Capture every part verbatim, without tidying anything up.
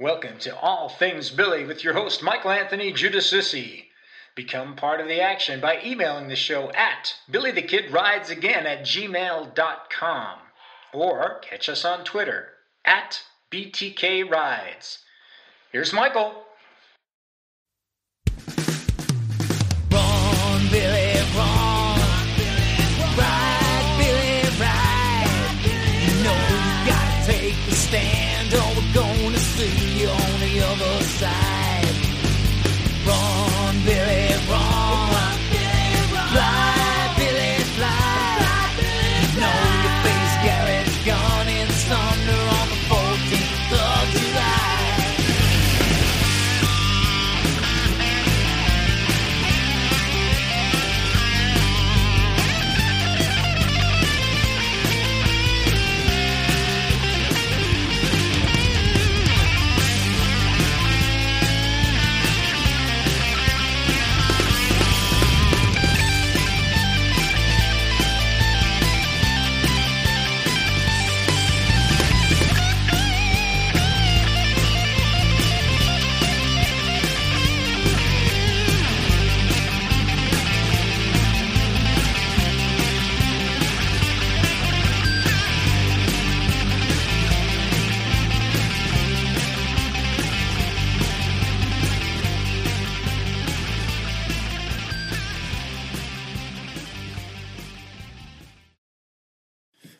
Welcome to All Things Billy with your host, Michael Anthony Giudicissi. Become part of the action by emailing the show at billy the kid rides again at gmail dot com or catch us on Twitter at B T K Rides. Here's Michael. Run, Billy, run. Ride, Billy, ride. You know we gotta take the stand or we're gonna see you on the other side. Run, Billy, run. Fly, Billy, fly. You know you face Garrett Gunn in Sumner on the fourteenth of July.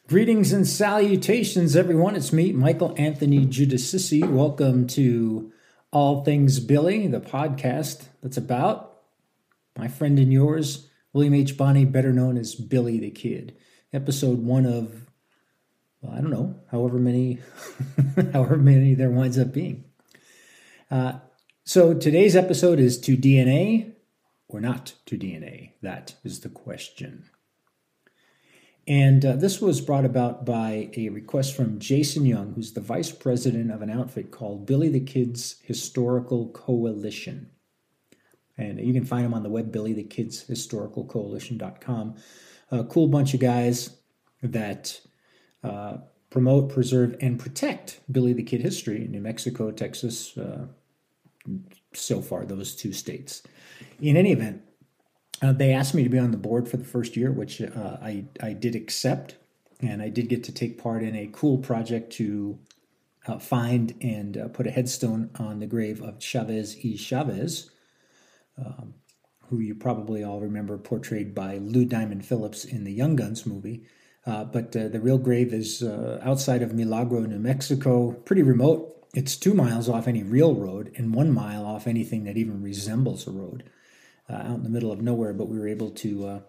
Greetings and salutations, everyone. It's me, Michael Anthony Giudicissi. Welcome to All Things Billy, the podcast that's about my friend and yours, William H. Bonney, better known as Billy the Kid. Episode one of, well, I don't know, however many, however many there winds up being. Uh, so today's episode is to D N A or not to D N A. That is the question. And uh, this was brought about by a request from Jason Young, who's the vice president of an outfit called Billy the Kid's Historical Coalition. And you can find him on the web, billy the kids historical coalition dot com. A cool bunch of guys that uh, promote, preserve, and protect Billy the Kid history in New Mexico, Texas, uh, so far those two states. In any event, Uh, they asked me to be on the board for the first year, which uh, I, I did accept, and I did get to take part in a cool project to uh, find and uh, put a headstone on the grave of Chavez y Chavez, um, who you probably all remember portrayed by Lou Diamond Phillips in the Young Guns movie. Uh, but uh, the real grave is uh, outside of Milagro, New Mexico, pretty remote. It's two miles off any real road and one mile off anything that even resembles a road. Uh, out in the middle of nowhere, but we were able to uh,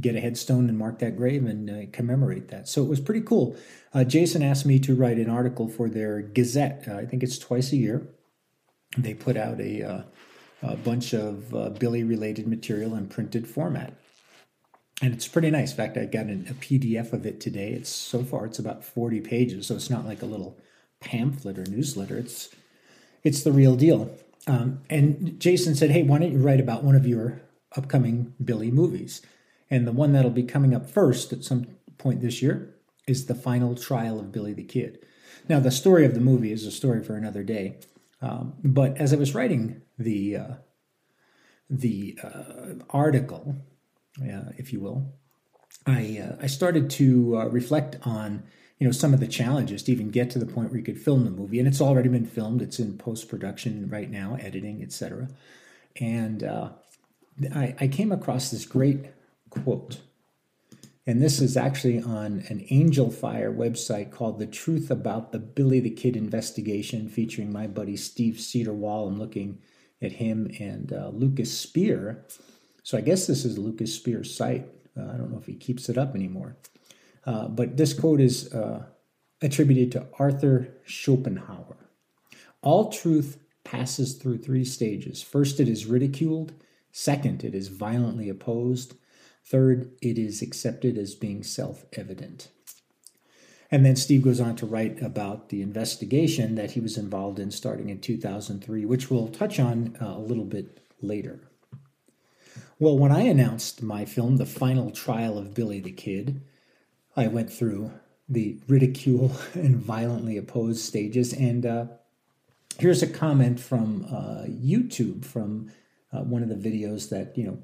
get a headstone and mark that grave and uh, commemorate that. So it was pretty cool. Uh, Jason asked me to write an article for their Gazette. Uh, I think it's twice a year. They put out a, uh, a bunch of uh, Billy-related material in printed format. And it's pretty nice. In fact, I got an, a P D F of it today. It's so far, it's about forty pages, so it's not like a little pamphlet or newsletter. It's it's the real deal. Um, and Jason said, hey, why don't you write about one of your upcoming Billy movies? And the one that'll be coming up first at some point this year is The Final Trial of Billy the Kid. Now, the story of the movie is a story for another day. Um, but as I was writing the uh, the uh, article, uh, if you will, I uh, I started to uh, reflect on you know, some of the challenges to even get to the point where you could film the movie. And it's already been filmed. It's in post-production right now, editing, et cetera. And uh, I, I came across this great quote. And this is actually on an Angel Fire website called The Truth About the Billy the Kid Investigation, featuring my buddy Steve Cedarwall. I'm looking at him and uh, Lucas Spear. So I guess this is Lucas Spear's site. Uh, I don't know if he keeps it up anymore. Uh, but this quote is uh, attributed to Arthur Schopenhauer. All truth passes through three stages. First, it is ridiculed. Second, it is violently opposed. Third, it is accepted as being self-evident. And then Steve goes on to write about the investigation that he was involved in starting in two thousand three, which we'll touch on uh, a little bit later. Well, when I announced my film, The Final Trial of Billy the Kid, I went through the ridicule and violently opposed stages. And uh, here's a comment from uh, YouTube from uh, one of the videos that, you know,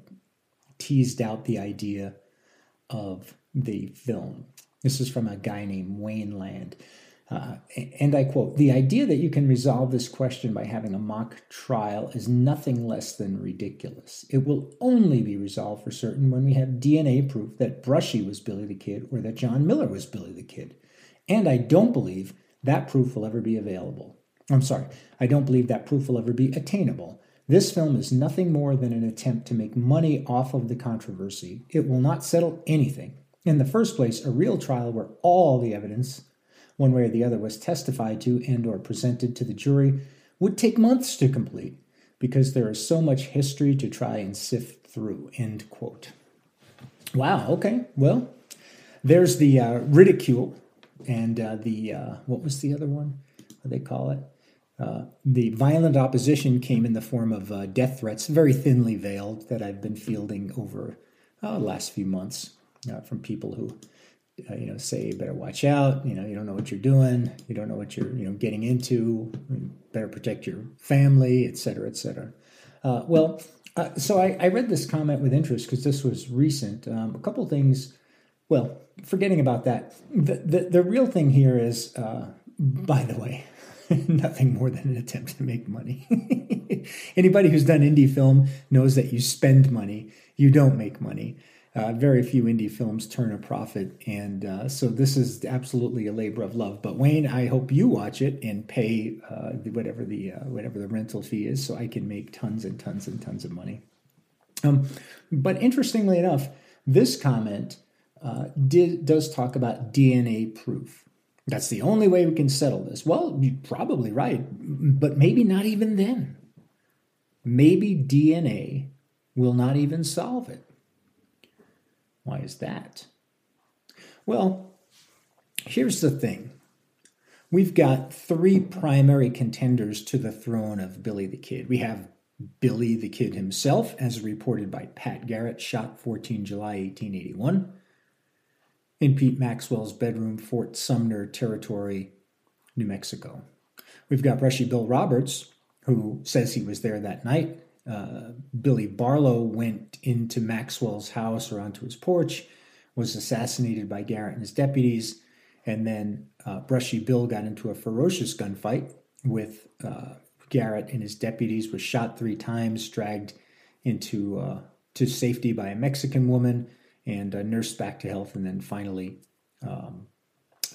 teased out the idea of the film. This is from a guy named Wayne Land. Uh, and I quote, "The idea that you can resolve this question by having a mock trial is nothing less than ridiculous. It will only be resolved for certain when we have D N A proof that Brushy was Billy the Kid or that John Miller was Billy the Kid. And I don't believe that proof will ever be available. I'm sorry, I don't believe that proof will ever be attainable. This film is nothing more than an attempt to make money off of the controversy. It will not settle anything. In the first place, a real trial where all the evidence, one way or the other, was testified to and or presented to the jury would take months to complete because there is so much history to try and sift through," end quote. Wow, okay, well, there's the uh, ridicule and uh, the, uh, what was the other one? What do they call it? Uh, the violent opposition came in the form of uh, death threats, very thinly veiled, that I've been fielding over uh, the last few months uh, from people who Uh, you know, say you better watch out, you know, you don't know what you're doing, you don't know what you're, you know, getting into, you better protect your family, et cetera, et cetera. Uh, well, uh, so I, I read this comment with interest because this was recent. Um, a couple things, well, forgetting about that, the, the, the real thing here is, uh, by the way, nothing more than an attempt to make money. Anybody who's done indie film knows that you spend money, you don't make money. Uh, very few indie films turn a profit, and uh, so this is absolutely a labor of love. But Wayne, I hope you watch it and pay uh, whatever the uh, whatever the rental fee is, so I can make tons and tons and tons of money. Um, but interestingly enough, this comment uh, did does talk about D N A proof. That's the only way we can settle this. Well, you're probably right, but maybe not even then. Maybe D N A will not even solve it. Why is that? Well, here's the thing. We've got three primary contenders to the throne of Billy the Kid. We have Billy the Kid himself, as reported by Pat Garrett, shot the fourteenth of July, eighteen eighty-one, in Pete Maxwell's bedroom, Fort Sumner Territory, New Mexico. We've got Brushy Bill Roberts, who says he was there that night. Uh, Billy Barlow went into Maxwell's house or onto his porch, was assassinated by Garrett and his deputies, and then uh, Brushy Bill got into a ferocious gunfight with uh, Garrett and his deputies, was shot three times, dragged into uh, to safety by a Mexican woman, and uh, nursed back to health, and then finally um,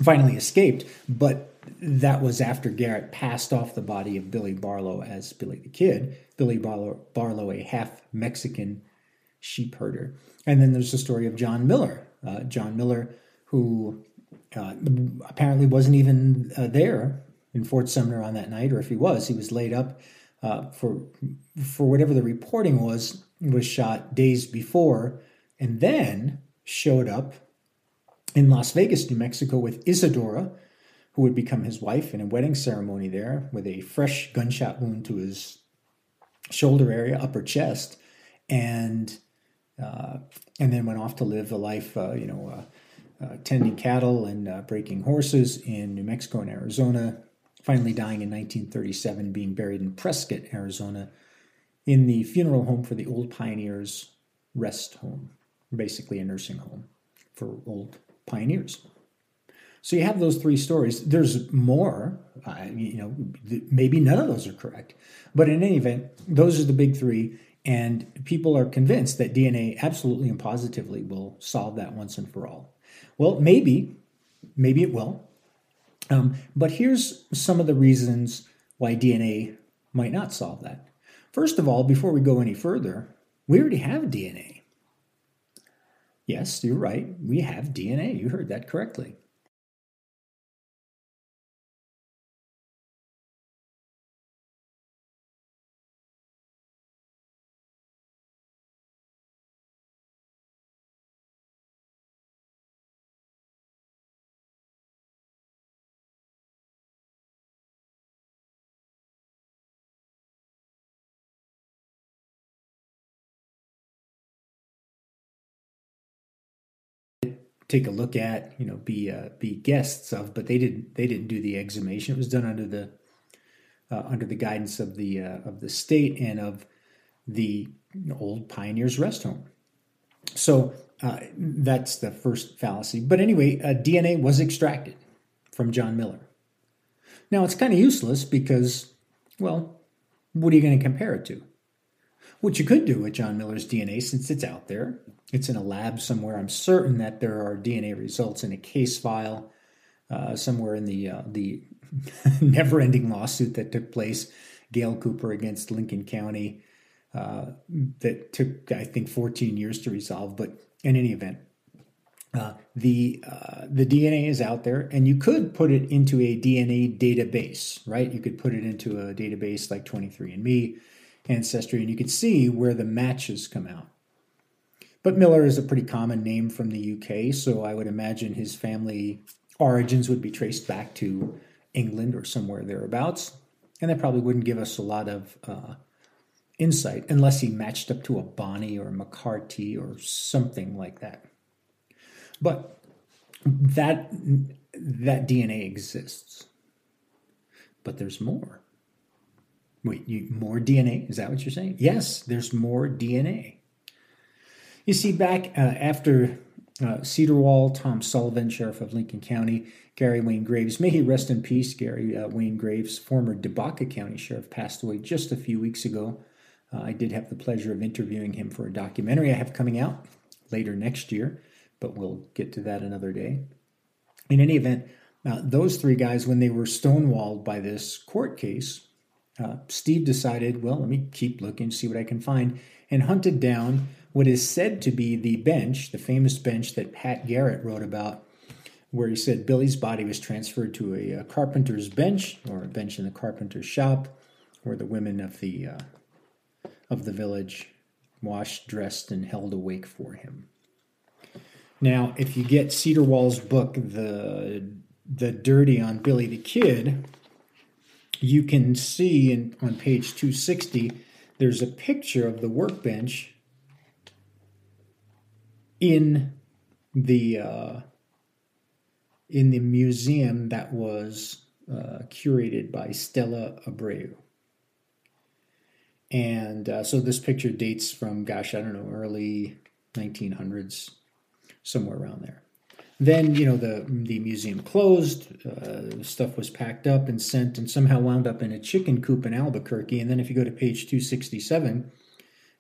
finally escaped. But that was after Garrett passed off the body of Billy Barlow as Billy the Kid. Billy Barlow, Barlow a half-Mexican sheep herder. And then there's the story of John Miller. Uh, John Miller, who uh, apparently wasn't even uh, there in Fort Sumner on that night, or if he was, he was laid up uh, for, for whatever the reporting was, was shot days before, and then showed up in Las Vegas, New Mexico, with Isadora, who would become his wife, in a wedding ceremony there with a fresh gunshot wound to his shoulder area, upper chest, and uh, and then went off to live a life, uh, you know, uh, uh, tending cattle and uh, breaking horses in New Mexico and Arizona, finally dying in nineteen thirty-seven, being buried in Prescott, Arizona, in the funeral home for the Old Pioneers' rest home, basically a nursing home for old pioneers. So you have those three stories. There's more, uh, you know, th- maybe none of those are correct. But in any event, those are the big three. And people are convinced that D N A absolutely and positively will solve that once and for all. Well, maybe, maybe it will. Um, but here's some of the reasons why D N A might not solve that. First of all, before we go any further, we already have D N A. Yes, you're right. We have D N A. You heard that correctly. take a look at, you know, be uh, be guests of, but they didn't they didn't do the exhumation. It was done under the uh, under the guidance of the uh, of the state and of the old Pioneers' Rest Home. So uh, that's the first fallacy. But anyway, uh, D N A was extracted from John Miller. Now it's kind of useless because, well, what are you going to compare it to? What you could do with John Miller's D N A, since it's out there, it's in a lab somewhere. I'm certain that there are D N A results in a case file uh, somewhere in the uh, the never-ending lawsuit that took place, Gail Cooper against Lincoln County, uh, that took, I think, fourteen years to resolve. But in any event, uh, the uh, the D N A is out there, and you could put it into a D N A database, right? You could put it into a database like twenty-three and me, Ancestry, and you can see where the matches come out. But Miller is a pretty common name from the U K, so I would imagine his family origins would be traced back to England or somewhere thereabouts, and that probably wouldn't give us a lot of uh, insight unless he matched up to a Bonney or a McCarty or something like that. But that that D N A exists. But there's more. Wait, you, more D N A? Is that what you're saying? Yes, there's more D N A. You see, back uh, after uh, Cedarwall, Tom Sullivan, Sheriff of Lincoln County, Gary Wayne Graves, may he rest in peace, Gary uh, Wayne Graves, former Dabaca County Sheriff, passed away just a few weeks ago. Uh, I did have the pleasure of interviewing him for a documentary I have coming out later next year, but we'll get to that another day. In any event, uh, those three guys, when they were stonewalled by this court case, Uh, Steve decided, well, let me keep looking, see what I can find, and hunted down what is said to be the bench, the famous bench that Pat Garrett wrote about, where he said Billy's body was transferred to a, a carpenter's bench or a bench in the carpenter's shop, where the women of the uh, of the village washed, dressed, and held a wake for him. Now, if you get Cedarwall's book, the the Dirty on Billy the Kid, you can see in, on page two sixty, there's a picture of the workbench in the uh, in the museum that was uh, curated by Stella Abreu. And uh, so this picture dates from, gosh, I don't know, early nineteen hundreds, somewhere around there. Then, you know, the the museum closed, uh, stuff was packed up and sent and somehow wound up in a chicken coop in Albuquerque. And then if you go to page two sixty-seven,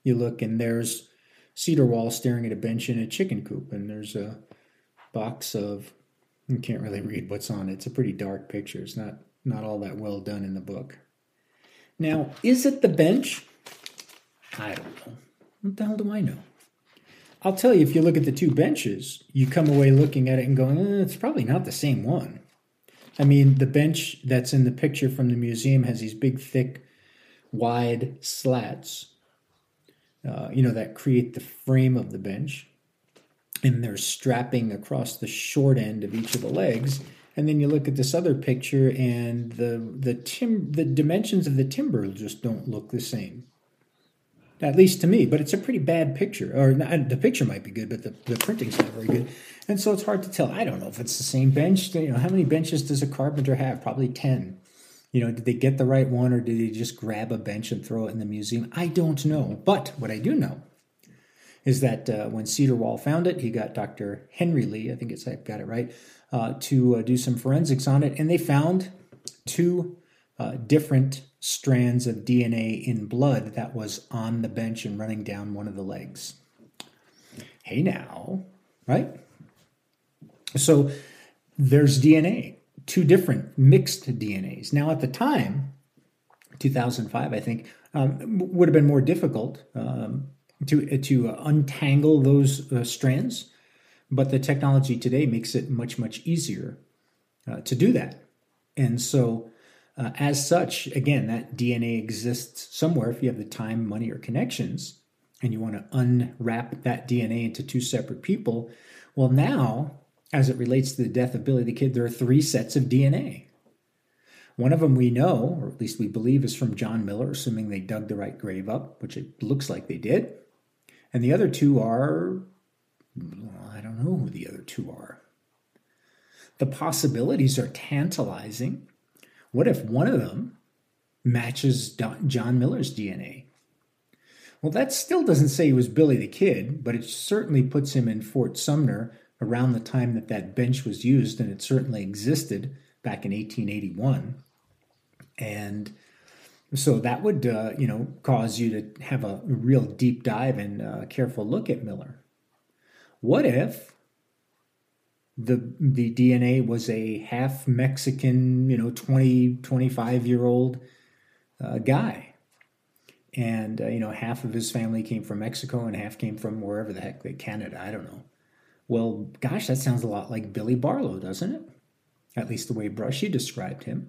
you look and there's Cedarwall staring at a bench in a chicken coop. And there's a box of, you can't really read what's on it. It's a pretty dark picture. It's not, not all that well done in the book. Now, is it the bench? I don't know. What the hell do I know? I'll tell you, if you look at the two benches, you come away looking at it and going, eh, it's probably not the same one. I mean, the bench that's in the picture from the museum has these big, thick, wide slats, uh, you know, that create the frame of the bench. And there's strapping across the short end of each of the legs. And then you look at this other picture and the the tim- the dimensions of the timber just don't look the same. At least to me, but it's a pretty bad picture. Or not, the picture might be good, but the, the printing's not very good. And so it's hard to tell. I don't know if it's the same bench. You know, how many benches does a carpenter have? Probably ten. You know, did they get the right one or did they just grab a bench and throw it in the museum? I don't know. But what I do know is that uh, when Cedarwall found it, he got Doctor Henry Lee, I think it's, I've got it right, uh, to uh, do some forensics on it. And they found two uh, different strands of D N A in blood that was on the bench and running down one of the legs. Hey now, right? So there's D N A, two different mixed D N As. Now at the time, two thousand five, I think, um, would have been more difficult um, to, to uh, untangle those uh, strands, but the technology today makes it much, much easier uh, to do that. And so Uh, as such, again, that D N A exists somewhere if you have the time, money, or connections, and you want to unwrap that D N A into two separate people. Well, now, as it relates to the death of Billy the Kid, there are three sets of D N A. One of them we know, or at least we believe, is from John Miller, assuming they dug the right grave up, which it looks like they did. And the other two are, well, I don't don't know who the other two are. The possibilities are tantalizing. What if one of them matches John Miller's D N A? Well, that still doesn't say he was Billy the Kid, but it certainly puts him in Fort Sumner around the time that that bench was used, and it certainly existed back in eighteen eighty-one. And so that would, uh, you know, cause you to have a real deep dive and uh, careful look at Miller. What if the the D N A was a half Mexican, you know, twenty, twenty-five-year-old uh, guy? And, uh, you know, half of his family came from Mexico and half came from wherever the heck, like Canada, I don't know. Well, gosh, that sounds a lot like Billy Barlow, doesn't it? At least the way Brushy described him.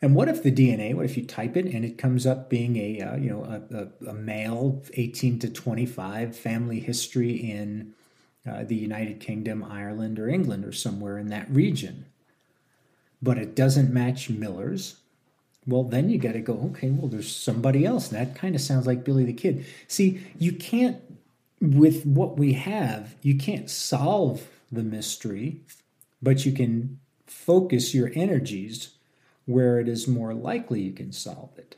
And what if the D N A, what if you type it and it comes up being a, uh, you know, a, a, a male, eighteen to twenty-five, family history in uh, the United Kingdom, Ireland, or England, or somewhere in that region. But it doesn't match Miller's. Well, then you got to go, okay, well, there's somebody else. And that kind of sounds like Billy the Kid. See, you can't, with what we have, you can't solve the mystery, but you can focus your energies where it is more likely you can solve it.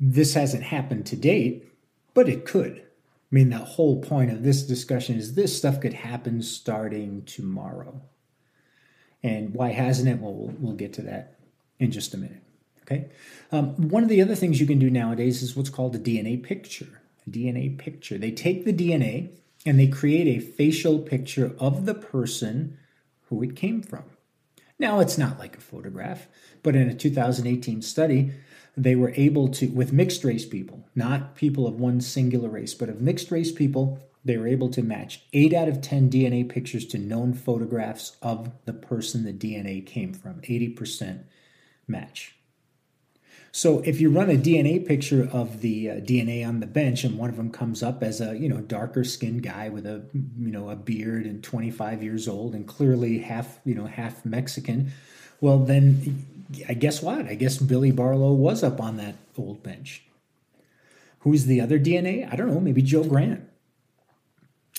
This hasn't happened to date, but it could. I mean, the whole point of this discussion is this stuff could happen starting tomorrow. And why hasn't it? Well, we'll, we'll get to that in just a minute, okay? Um, one of the other things you can do nowadays is what's called a D N A picture. A D N A picture. They take the D N A and they create a facial picture of the person who it came from. Now, it's not like a photograph, but in a two thousand eighteen study, they were able to, with mixed race people, not people of one singular race, but of mixed race people, they were able to match eight out of ten D N A pictures to known photographs of the person the D N A came from, eighty percent match. So if you run a D N A picture of the uh, D N A on the bench and one of them comes up as a, you know, darker skinned guy with a, you know, a beard and twenty-five years old and clearly half, you know, half Mexican, well, then I guess what? I guess Billy Barlow was up on that old bench. Who's the other D N A? I don't know. Maybe Joe Grant.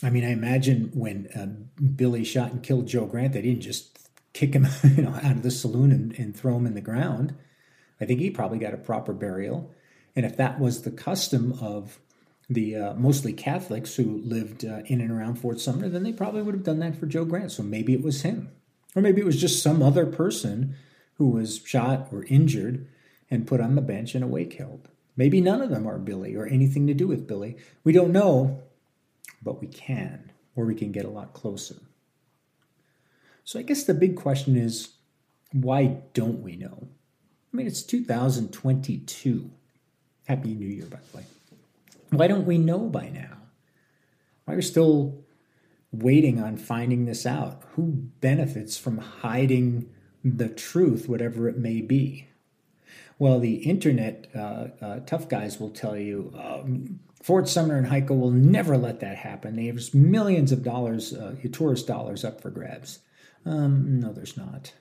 I mean, I imagine when uh, Billy shot and killed Joe Grant, they didn't just kick him, you know, out of the saloon and, and throw him in the ground. I think he probably got a proper burial. And if that was the custom of the uh, mostly Catholics who lived uh, in and around Fort Sumner, then they probably would have done that for Joe Grant. So maybe it was him. Or maybe it was just some other person who was shot or injured and put on the bench and away killed. Maybe none of them are Billy or anything to do with Billy. We don't know, but we can, or we can get a lot closer. So I guess the big question is, why don't we know? I mean, it's two thousand twenty-two. Happy New Year, by the way. Why don't we know by now? Why are we still waiting on finding this out? Who benefits from hiding the truth, whatever it may be? Well, the internet uh, uh, tough guys will tell you, um, Fort Sumner and Hico will never let that happen. There's millions of dollars, uh, tourist dollars up for grabs. Um, no, there's not.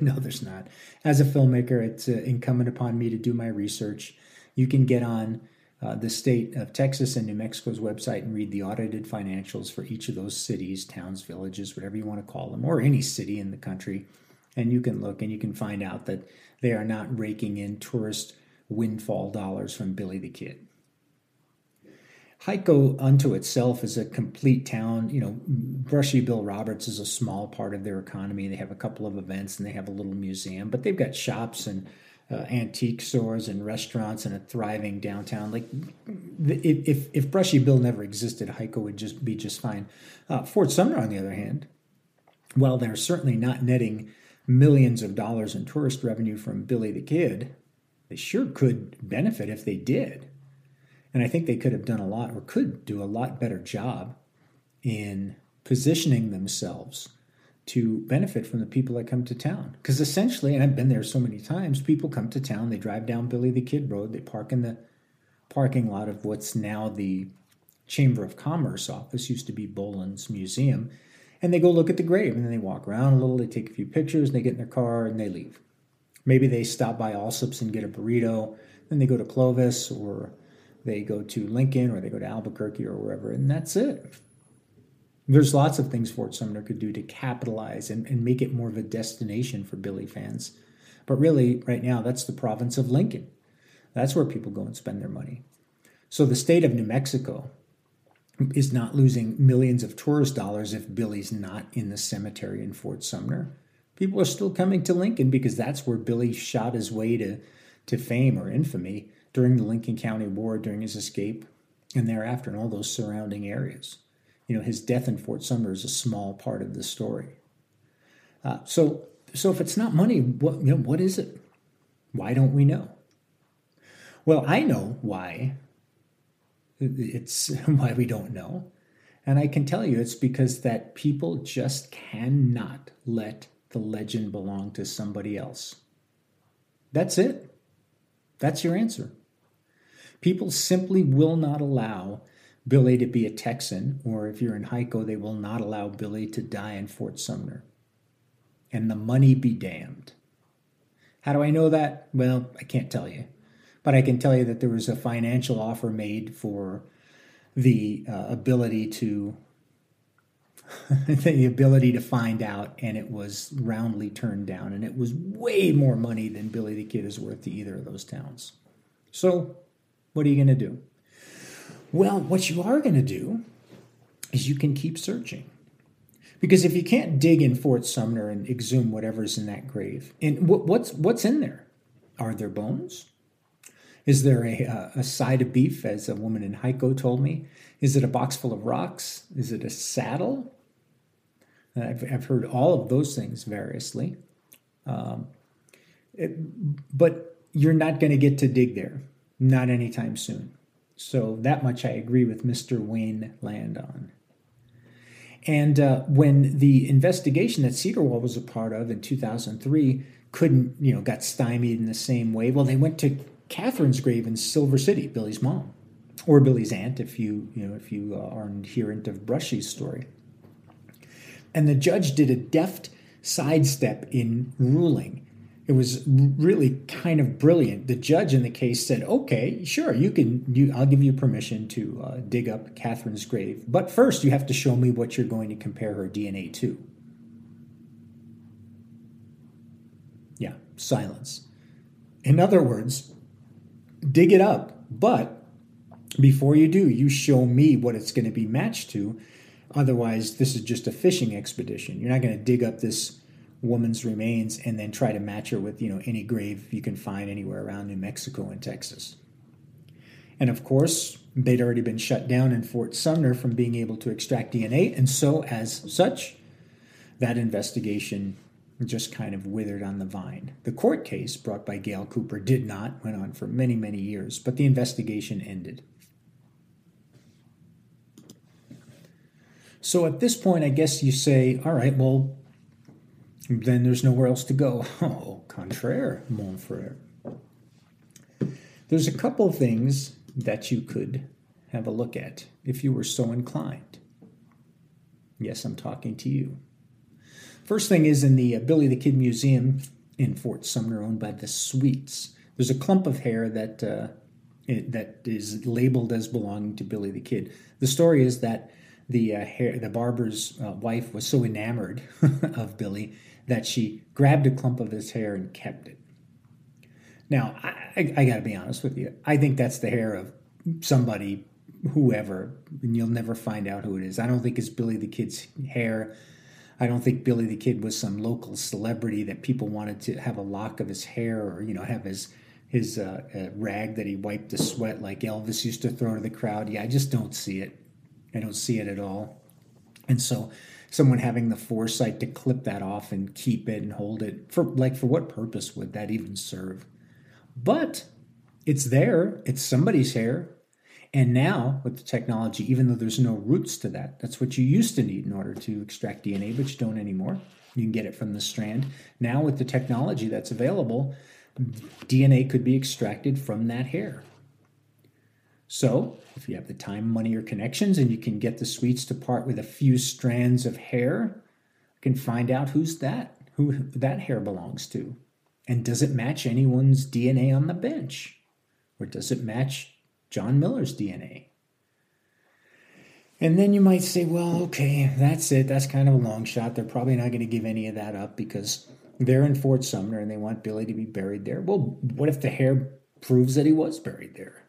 No, there's not. As a filmmaker, it's uh, incumbent upon me to do my research. You can get on uh, the state of Texas and New Mexico's website and read the audited financials for each of those cities, towns, villages, whatever you want to call them, or any city in the country. And you can look and you can find out that they are not raking in tourist windfall dollars from Billy the Kid. Hico unto itself is a complete town. You know, Brushy Bill Roberts is a small part of their economy. They have a couple of events and they have a little museum, but they've got shops and uh, antique stores and restaurants and a thriving downtown. Like, if if Brushy Bill never existed, Hico would just be just fine. Uh, Fort Sumner, on the other hand, while they're certainly not netting millions of dollars in tourist revenue from Billy the Kid, they sure could benefit if they did. And I think they could have done a lot, or could do a lot better job in positioning themselves to benefit from the people that come to town. Because essentially, and I've been there so many times, people come to town, they drive down Billy the Kid Road, they park in the parking lot of what's now the Chamber of Commerce office, used to be Boland's Museum, and they go look at the grave, and then they walk around a little, they take a few pictures, and they get in their car, and they leave. Maybe they stop by Allsup's and get a burrito, then they go to Clovis or They go to Lincoln or they go to Albuquerque or wherever, and that's it. There's lots of things Fort Sumner could do to capitalize and, and make it more of a destination for Billy fans. But really, right now, that's the province of Lincoln. That's where people go and spend their money. So the state of New Mexico is not losing millions of tourist dollars if Billy's not in the cemetery in Fort Sumner. People are still coming to Lincoln because that's where Billy shot his way to, to fame or infamy during the Lincoln County War, during his escape, and thereafter in all those surrounding areas. You know, his death in Fort Sumner is a small part of the story. Uh, so, so if it's not money, what you know, what is it? Why don't we know? Well, I know why. It's why we don't know, and I can tell you it's because that people just cannot let the legend belong to somebody else. That's it. That's your answer. People simply will not allow Billy to be a Texan, or if you're in Hico, they will not allow Billy to die in Fort Sumner. And the money be damned. How do I know that? Well, I can't tell you. But I can tell you that there was a financial offer made for the uh, ability to the ability to find out, and it was roundly turned down, and it was way more money than Billy the Kid is worth to either of those towns. So what are you going to do? Well, what you are going to do is you can keep searching. Because if you can't dig in Fort Sumner and exhume whatever's in that grave, and what, what's what's in there? Are there bones? Is there a, uh, a side of beef, as a woman in Hico told me? Is it a box full of rocks? Is it a saddle? I've, I've heard all of those things variously. Um, it, but you're not going to get to dig there, not anytime soon. So that much I agree with Mister Wayne Land on. And uh, when the investigation that Cedarwall was a part of in two thousand three couldn't, you know, got stymied in the same way, well, they went to Catherine's grave in Silver City, Billy's mom, or Billy's aunt, if you you know if you are an adherent of Brushy's story. And the judge did a deft sidestep in ruling. It was really kind of brilliant. The judge in the case said, "Okay, sure, you can. You, I'll give you permission to uh, dig up Catherine's grave, but first you have to show me what you're going to compare her D N A to." Yeah, silence. In other words, dig it up, but before you do, you show me what it's going to be matched to. Otherwise, this is just a fishing expedition. You're not going to dig up this woman's remains and then try to match her with, you know, any grave you can find anywhere around New Mexico and Texas. And of course, they'd already been shut down in Fort Sumner from being able to extract D N A, and so as such, that investigation just kind of withered on the vine. The court case brought by Gail Cooper did not, went on for many, many years, but the investigation ended. So at this point, I guess you say, all right, well, then there's nowhere else to go. Oh, contraire, mon frere. There's a couple things that you could have a look at if you were so inclined. Yes, I'm talking to you. First thing is in the uh, Billy the Kid Museum in Fort Sumner, owned by the Sweets, there's a clump of hair that uh, it, that is labeled as belonging to Billy the Kid. The story is that the uh, hair, the barber's uh, wife was so enamored of Billy that she grabbed a clump of his hair and kept it. Now, I, I, I got to be honest with you. I think that's the hair of somebody, whoever, and you'll never find out who it is. I don't think it's Billy the Kid's hair. I don't think Billy the Kid was some local celebrity that people wanted to have a lock of his hair or, you know, have his his uh, uh, rag that he wiped the sweat like Elvis used to throw to the crowd. Yeah, I just don't see it. I don't see it at all. And so someone having the foresight to clip that off and keep it and hold it, for like for what purpose would that even serve? But it's there. It's somebody's hair. And now, with the technology, even though there's no roots to that, that's what you used to need in order to extract D N A, but you don't anymore. You can get it from the strand. Now, with the technology that's available, D N A could be extracted from that hair. So, if you have the time, money, or connections, and you can get the Sweets to part with a few strands of hair, you can find out who's that, who that hair belongs to. And does it match anyone's D N A on the bench? Or does it match John Miller's D N A. And then you might say, well, okay, that's it. That's kind of a long shot. They're probably not going to give any of that up because they're in Fort Sumner and they want Billy to be buried there. Well, what if the hair proves that he was buried there?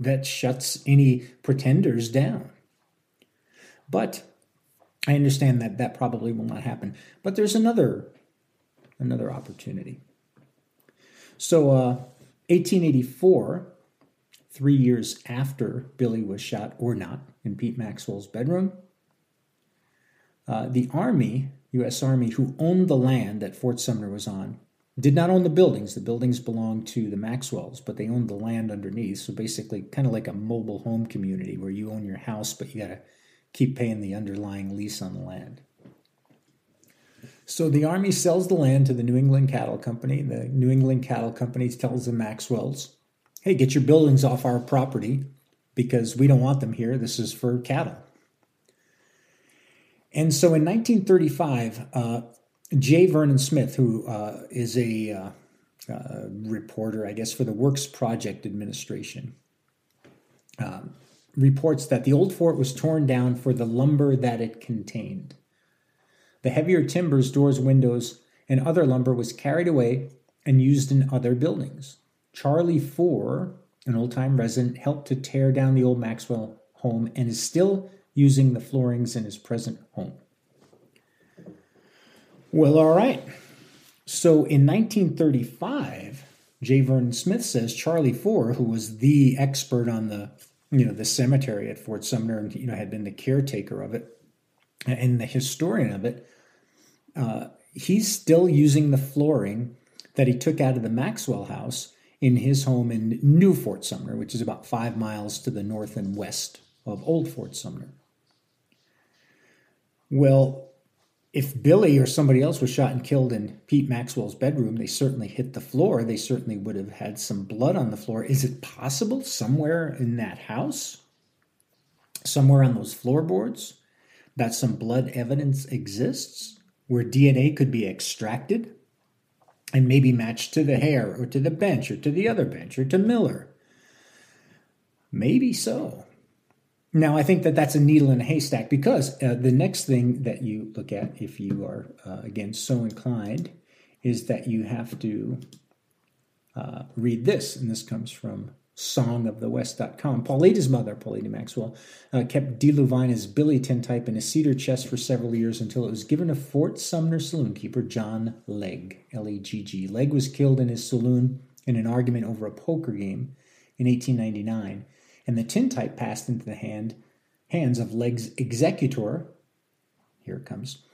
That shuts any pretenders down. But I understand that that probably will not happen. But there's another, another opportunity. So uh, eighteen eighty-four, three years after Billy was shot or not in Pete Maxwell's bedroom, uh, the Army, U S Army, who owned the land that Fort Sumner was on, did not own the buildings. The buildings belonged to the Maxwells, but they owned the land underneath. So basically kind of like a mobile home community where you own your house, but you got to keep paying the underlying lease on the land. So the Army sells the land to the New England Cattle Company. The New England Cattle Company tells the Maxwells, hey, get your buildings off our property because we don't want them here. This is for cattle. And so in nineteen thirty-five, uh, J. Vernon Smith, who uh, is a uh, uh, reporter, I guess, for the Works Project Administration, um, reports that the old fort was torn down for the lumber that it contained. The heavier timbers, doors, windows, and other lumber was carried away and used in other buildings. Charlie Four, an old-time resident, helped to tear down the old Maxwell home and is still using the floorings in his present home. Well, all right. So in nineteen thirty-five, J. Vernon Smith says Charlie Four, who was the expert on the, you know, the cemetery at Fort Sumner and, you know, had been the caretaker of it and the historian of it, uh, he's still using the flooring that he took out of the Maxwell house in his home in New Fort Sumner, which is about five miles to the north and west of Old Fort Sumner. Well, if Billy or somebody else was shot and killed in Pete Maxwell's bedroom, they certainly hit the floor. They certainly would have had some blood on the floor. Is it possible somewhere in that house, somewhere on those floorboards, that some blood evidence exists where D N A could be extracted and maybe matched to the hair or to the bench or to the other bench or to Miller? Maybe so. Now, I think that that's a needle in a haystack because uh, the next thing that you look at, if you are, uh, again, so inclined, is that you have to uh, read this. And this comes from song of the west dot com. Paulita's mother, Paulita Maxwell, uh, kept De Luvina's Billy tintype in a cedar chest for several years until it was given to Fort Sumner saloon keeper John Legg, L E G G. Legg was killed in his saloon in an argument over a poker game in eighteen ninety-nine. And the tintype passed into the hand, hands of Legg's executor, here it comes,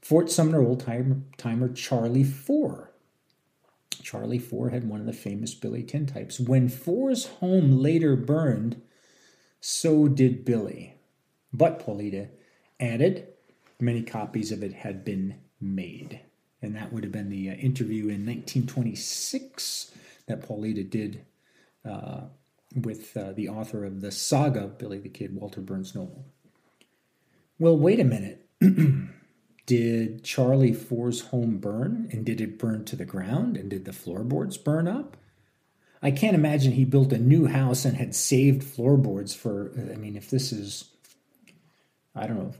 Fort Sumner old-timer Charlie Four. Charlie Four had one of the famous Billy tintypes. When Four's home later burned, so did Billy. But, Paulita added, many copies of it had been made. And that would have been the uh, interview in nineteen twenty-six that Paulita did uh with uh, the author of the saga of Billy the Kid, Walter Burns Noble. Well, wait a minute. Did Charlie Four's home burn? And did it burn to the ground? And did the floorboards burn up? I can't imagine he built a new house and had saved floorboards for, I mean, if this is, I don't know,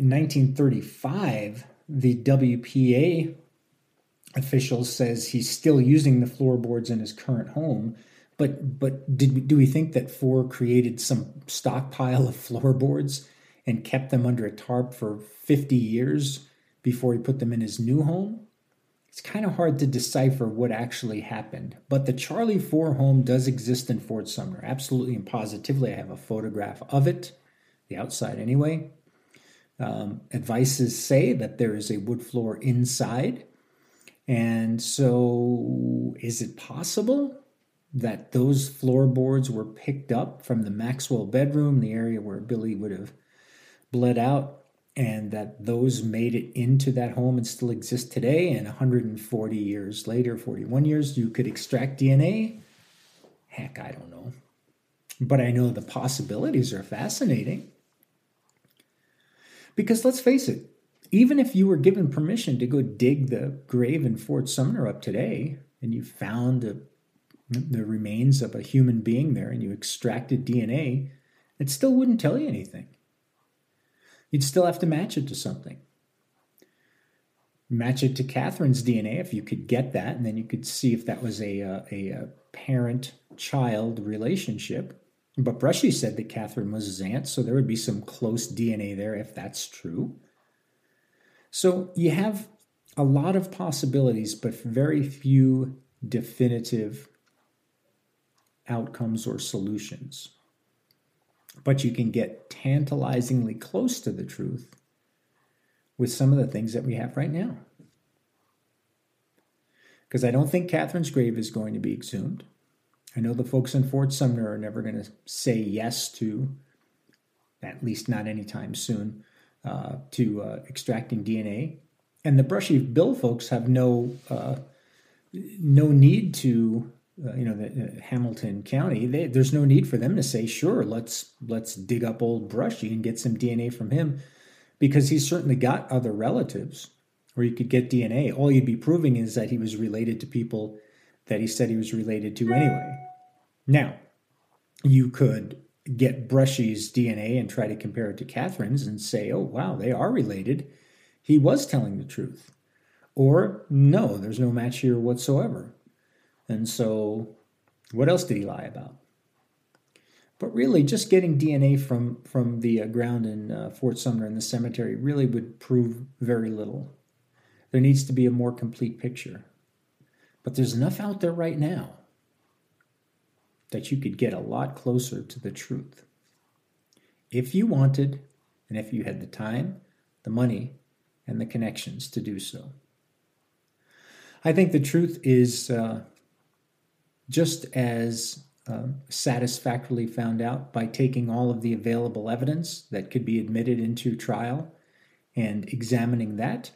nineteen thirty-five, the W P A official says he's still using the floorboards in his current home. But but did we, do we think that Four created some stockpile of floorboards and kept them under a tarp for fifty years before he put them in his new home? It's kind of hard to decipher what actually happened. But the Charlie Four home does exist in Fort Sumner, absolutely and positively. I have a photograph of it, the outside anyway. Um, advices say that there is a wood floor inside. And so is it possible that those floorboards were picked up from the Maxwell bedroom, the area where Billy would have bled out, and that those made it into that home and still exist today? And one hundred forty years later, forty-one years, you could extract D N A? Heck, I don't know. But I know the possibilities are fascinating. Because let's face it, even if you were given permission to go dig the grave in Fort Sumner up today, and you found a the remains of a human being there and you extracted D N A, it still wouldn't tell you anything. You'd still have to match it to something. Match it to Catherine's D N A if you could get that, and then you could see if that was a, a, a parent-child relationship. But Brushy said that Catherine was his aunt, so there would be some close D N A there if that's true. So you have a lot of possibilities, but very few definitive outcomes or solutions. But you can get tantalizingly close to the truth with some of the things that we have right now. Because I don't think Catherine's grave is going to be exhumed. I know the folks in Fort Sumner are never going to say yes to, at least not anytime soon, uh, to uh, extracting D N A. And the Brushy Bill folks have no uh, no need to, uh, you know, the, uh, Hamilton County. They, there's no need for them to say, sure, let's let's dig up old Brushy and get some D N A from him, because he's certainly got other relatives where you could get D N A. All you'd be proving is that he was related to people that he said he was related to anyway. Now, you could get Brushy's D N A and try to compare it to Catherine's and say, oh, wow, they are related. He was telling the truth. Or, no, there's no match here whatsoever. And so, what else did he lie about? But really, just getting D N A from, from the uh, ground in uh, Fort Sumner in the cemetery really would prove very little. There needs to be a more complete picture. But there's enough out there right now that you could get a lot closer to the truth if you wanted, and if you had the time, the money, and the connections to do so. I think the truth is uh, just as uh, satisfactorily found out by taking all of the available evidence that could be admitted into trial and examining that.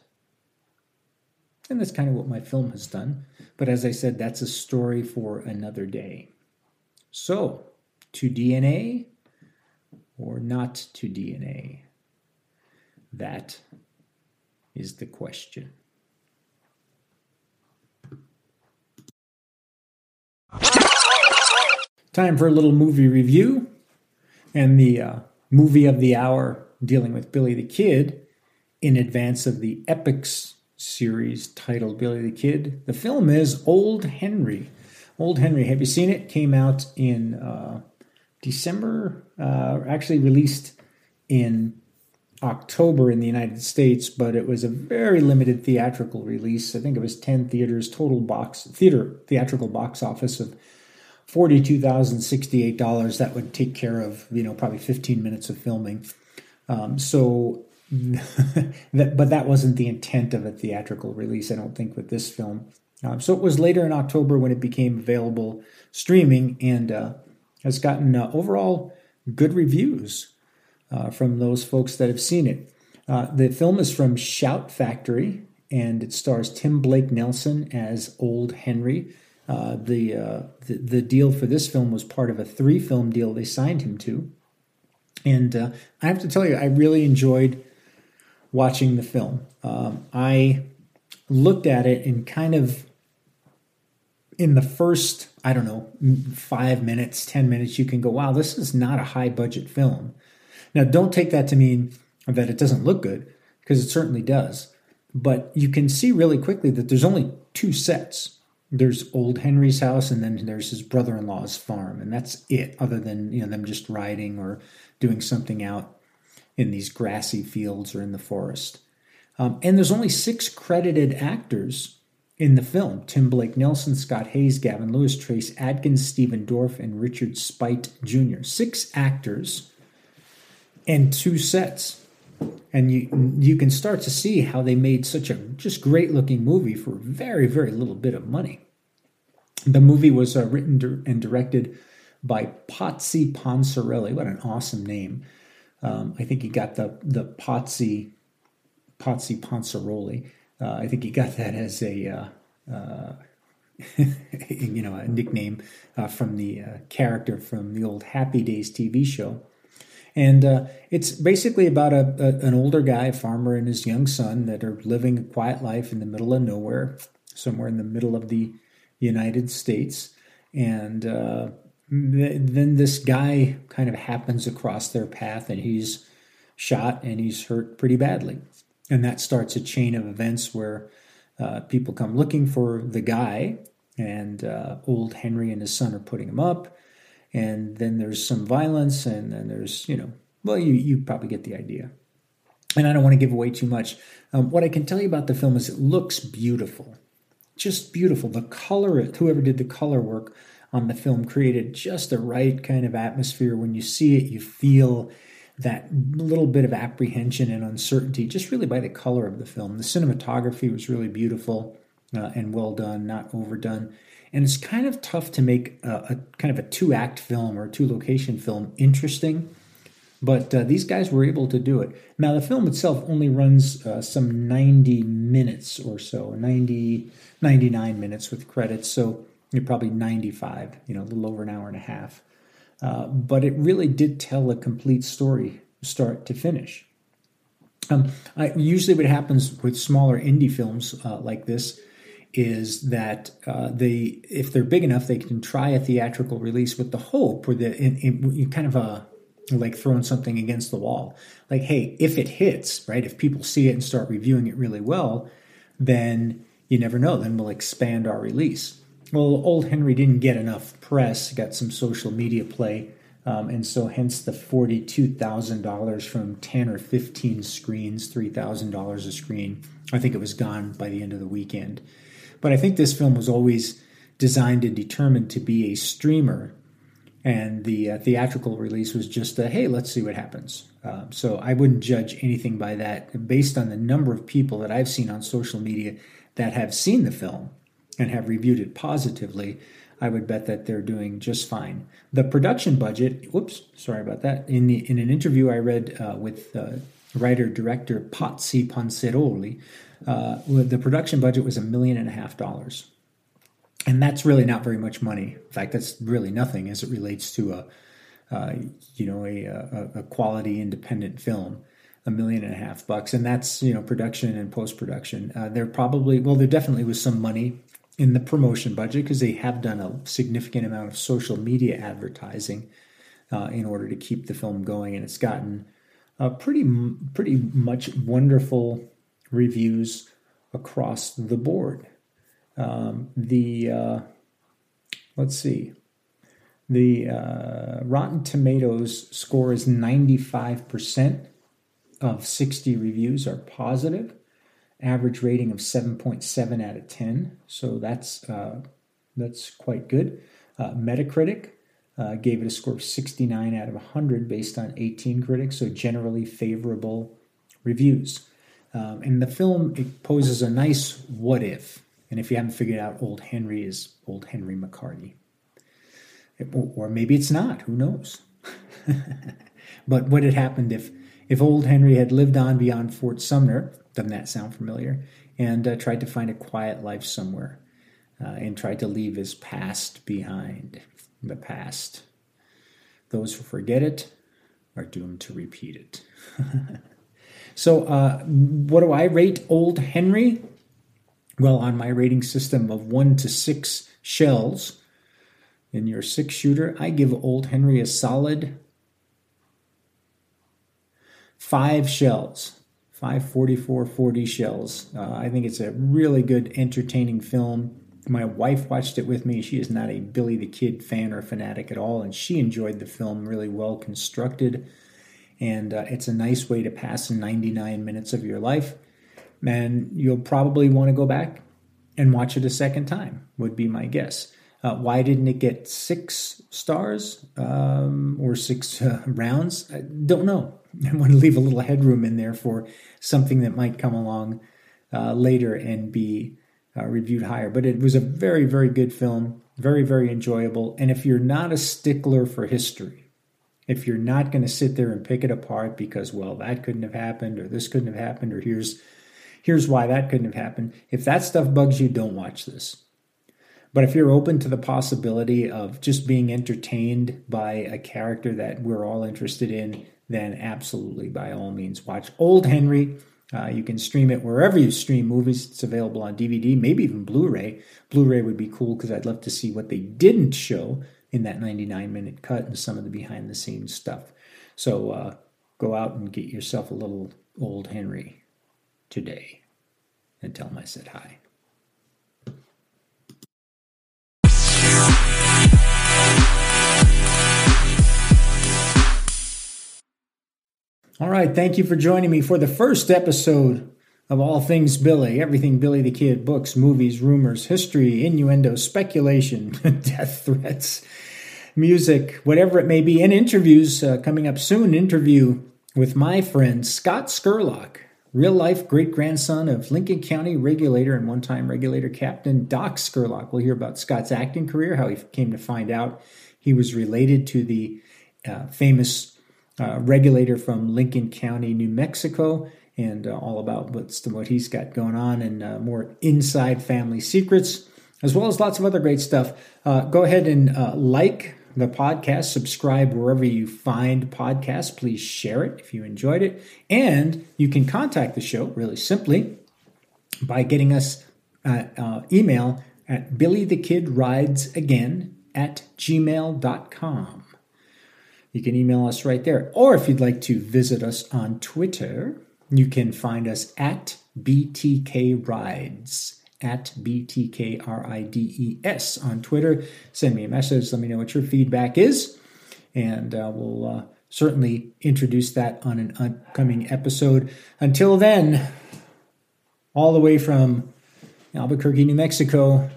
And that's kind of what my film has done. But as I said, that's a story for another day. So, to D N A or not to D N A? That is the question. Time for a little movie review. And the uh, movie of the hour dealing with Billy the Kid in advance of the Epics series titled Billy the Kid. The film is Old Henry. Old Henry, have you seen it? Came out in uh, December, uh, actually released in October in the United States, but it was a very limited theatrical release. I think it was ten theaters, total box theater theatrical box office of forty-two thousand sixty-eight dollars. That would take care of, you know, probably fifteen minutes of filming. Um, so, that, but that wasn't the intent of a theatrical release, I don't think, with this film. Um, so it was later in October when it became available streaming, and uh, has gotten uh, overall good reviews uh, from those folks that have seen it. Uh, the film is from Shout Factory, and it stars Tim Blake Nelson as Old Henry. Uh, the, uh, the the deal for this film was part of a three-film deal they signed him to. And uh, I have to tell you, I really enjoyed watching the film. Um, I... looked at it and kind of in the first, I don't know, five minutes, ten minutes, you can go, wow, this is not a high budget film. Now, don't take that to mean that it doesn't look good, because it certainly does. But you can see really quickly that there's only two sets. There's Old Henry's house, and then there's his brother-in-law's farm. And that's it, other than, you know, them just riding or doing something out in these grassy fields or in the forest. Um, and there's only six credited actors in the film. Tim Blake Nelson, Scott Hayes, Gavin Lewis, Trace Adkins, Stephen Dorff, and Richard Speight Junior Six actors and two sets. And you you can start to see how they made such a just great-looking movie for very, very little bit of money. The movie was uh, written and directed by Potsy Ponsorelli. What an awesome name. Um, I think he got the, the Potsy... Potsy Ponsorelli. Uh, I think he got that as a, uh, uh, you know, a nickname uh, from the uh, character from the old Happy Days T V show. And uh, it's basically about a, a an older guy, a farmer, and his young son that are living a quiet life in the middle of nowhere, somewhere in the middle of the United States. And uh, then this guy kind of happens across their path, and he's shot and he's hurt pretty badly. And that starts a chain of events where uh, people come looking for the guy, and uh, Old Henry and his son are putting him up. And then there's some violence, and then there's, you know, well, you, you probably get the idea. And I don't want to give away too much. Um, what I can tell you about the film is it looks beautiful, just beautiful. The color, whoever did the color work on the film created just the right kind of atmosphere. When you see it, you feel that little bit of apprehension and uncertainty just really by the color of the film. The cinematography was really beautiful uh, and well done, not overdone. And it's kind of tough to make a, a kind of a two-act film or a two-location film interesting, but uh, these guys were able to do it. Now, the film itself only runs uh, some ninety minutes or so, ninety, ninety-nine minutes with credits, so you're probably ninety-five, you know, a little over an hour and a half. Uh, but it really did tell a complete story, start to finish. Um, I, usually what happens with smaller indie films uh, like this is that uh, they, if they're big enough, they can try a theatrical release with the hope, or the in, in, you kind of uh, like throwing something against the wall. Like, hey, if it hits, right, if people see it and start reviewing it really well, then you never know, then we'll expand our release. Well, Old Henry didn't get enough press, got some social media play, um, and so hence the forty-two thousand dollars from ten or fifteen screens, three thousand dollars a screen. I think it was gone by the end of the weekend. But I think this film was always designed and determined to be a streamer, and the uh, theatrical release was just a, hey, let's see what happens. Uh, so I wouldn't judge anything by that. Based on the number of people that I've seen on social media that have seen the film and have reviewed it positively, I would bet that they're doing just fine. The production budget, whoops, sorry about that. In the, in an interview I read uh, with uh, writer-director Potsy Ponsorelli, uh, the production budget was a million and a half dollars. And that's really not very much money. In fact, that's really nothing as it relates to a, uh, you know, a, a, a quality independent film. A million and a half bucks. And that's, you know, production and post-production. Uh, there probably, well, there definitely was some money in the promotion budget because they have done a significant amount of social media advertising uh, in order to keep the film going. And it's gotten uh, pretty, pretty much wonderful reviews across the board. Um, the, uh, let's see, the uh, Rotten Tomatoes score is ninety-five percent of sixty reviews are positive. Average rating of seven point seven out of ten. So that's uh, that's quite good. Uh, Metacritic uh, gave it a score of sixty-nine out of one hundred based on eighteen critics, so generally favorable reviews. Um, and the film, it poses a nice what if. And if you haven't figured out, Old Henry is Old Henry McCarty. It, or maybe it's not, who knows? But what had happened if If Old Henry had lived on beyond Fort Sumner, doesn't that sound familiar, and uh, tried to find a quiet life somewhere, uh, and tried to leave his past behind. The past. Those who forget it are doomed to repeat it. So uh, what do I rate Old Henry? Well, on my rating system of one to six shells in your six-shooter, I give Old Henry a solid Five shells, five forty-four forty shells. Uh, I think it's a really good, entertaining film. My wife watched it with me. She is not a Billy the Kid fan or fanatic at all, and she enjoyed the film, really well constructed. And uh, it's a nice way to pass ninety-nine minutes of your life. And you'll probably want to go back and watch it a second time, would be my guess. Uh, why didn't it get six stars um, or six uh, rounds? I don't know. I want to leave a little headroom in there for something that might come along uh, later and be uh, reviewed higher. But it was a very, very good film, very, very enjoyable. And if you're not a stickler for history, if you're not going to sit there and pick it apart because, well, that couldn't have happened or this couldn't have happened or here's here's why that couldn't have happened, if that stuff bugs you, don't watch this. But if you're open to the possibility of just being entertained by a character that we're all interested in, then absolutely, by all means, watch Old Henry. Uh, you can stream it wherever you stream movies. It's available on D V D, maybe even Blu-ray. Blu-ray would be cool because I'd love to see what they didn't show in that ninety-nine minute cut and some of the behind-the-scenes stuff. So uh, go out and get yourself a little Old Henry today and tell him I said hi. All right, thank you for joining me for the first episode of All Things Billy. Everything Billy the Kid, books, movies, rumors, history, innuendo, speculation, death threats, music, whatever it may be. And interviews uh, coming up soon. Interview with my friend Scott Scurlock, real-life great-grandson of Lincoln County regulator and one-time regulator captain Doc Scurlock. We'll hear about Scott's acting career, how he came to find out he was related to the uh, famous Uh, regulator from Lincoln County, New Mexico, and uh, all about what's what he's got going on and uh, more inside family secrets, as well as lots of other great stuff. Uh, go ahead and uh, like the podcast, subscribe wherever you find podcasts. Please share it if you enjoyed it. And you can contact the show really simply by getting us uh, uh, email at billythekidridesagain at gmail dot com. You can email us right there. Or if you'd like to visit us on Twitter, you can find us at B T K Rides, at B T K R I D E S on Twitter. Send me a message. Let me know what your feedback is. And uh, we'll uh, certainly introduce that on an upcoming episode. Until then, all the way from Albuquerque, New Mexico,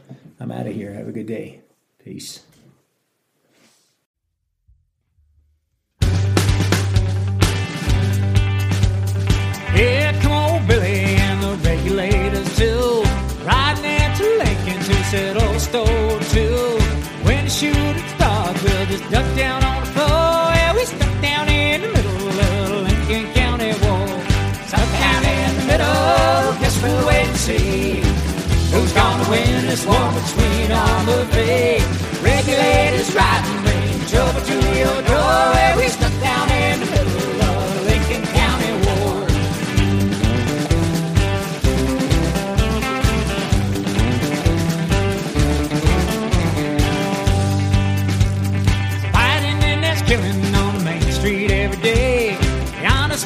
I'm out of here. Have a good day. Peace. Yeah, come on, Billy and the regulators, too. Riding into Lincoln to settle store, too. When the shooting starts, we'll just duck down on the floor. Yeah, we stuck down in the middle of the Lincoln County War. Stuck down in the middle, guess we'll wait and see who's gonna win this war between all the big regulators riding range over to your door. Yeah, we stuck down in the middle.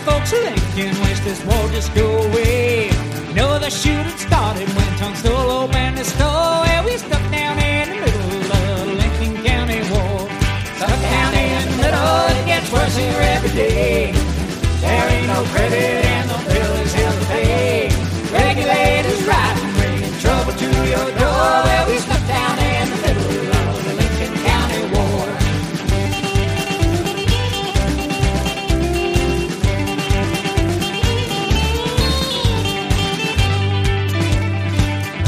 Folks of Lincoln wish this war just go away. Know the shooting started when tongues stole old man to store. Yeah, we stuck down in the middle of the Lincoln County War. Stuck down in the middle, it gets worse here every day. There ain't no credit and no bill is hell to pay. Regulators riding, bringing trouble to your door. Yeah, we stuck down in the middle of the Lincoln County War.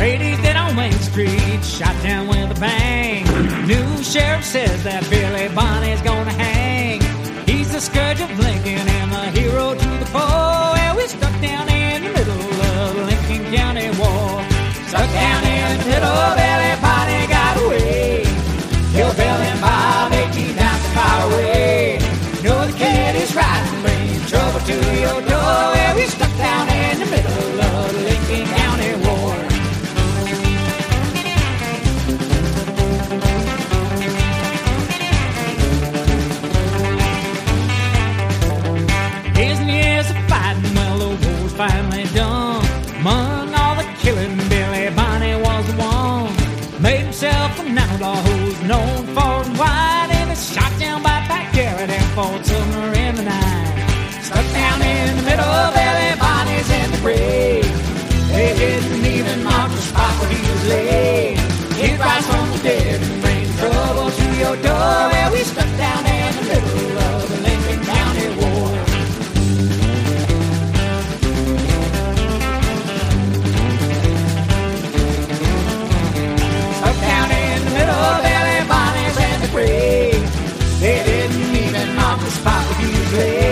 Ladies that on Main Street shot down with a bang. New sheriff says that Billy Bonney's gonna hang. He's the scourge of Lincoln and the hero to the poor. Yeah, we stuck down in the middle of the Lincoln County War. Stuck down in the middle, Billy Bonney got away. Killed Billy and Bob, eighteen times the far away. Know the kid is riding, bringing trouble to your door. Yeah, we stuck down in the middle of the Lincoln County War. Finally done. Among all the killing, Billy Bonney was the one. Made himself an outlaw who's known far and wide. And was shot down by Pat Garrett and Fort Sumner in the night. Stuck down in the middle, Billy Bonney's in the grave. They didn't even mark the spot where he was laid. He rise from the dead and bring trouble to your door. Well, we stuck down in the middle of the Lincoln County War. They didn't even mark the spot where you lay.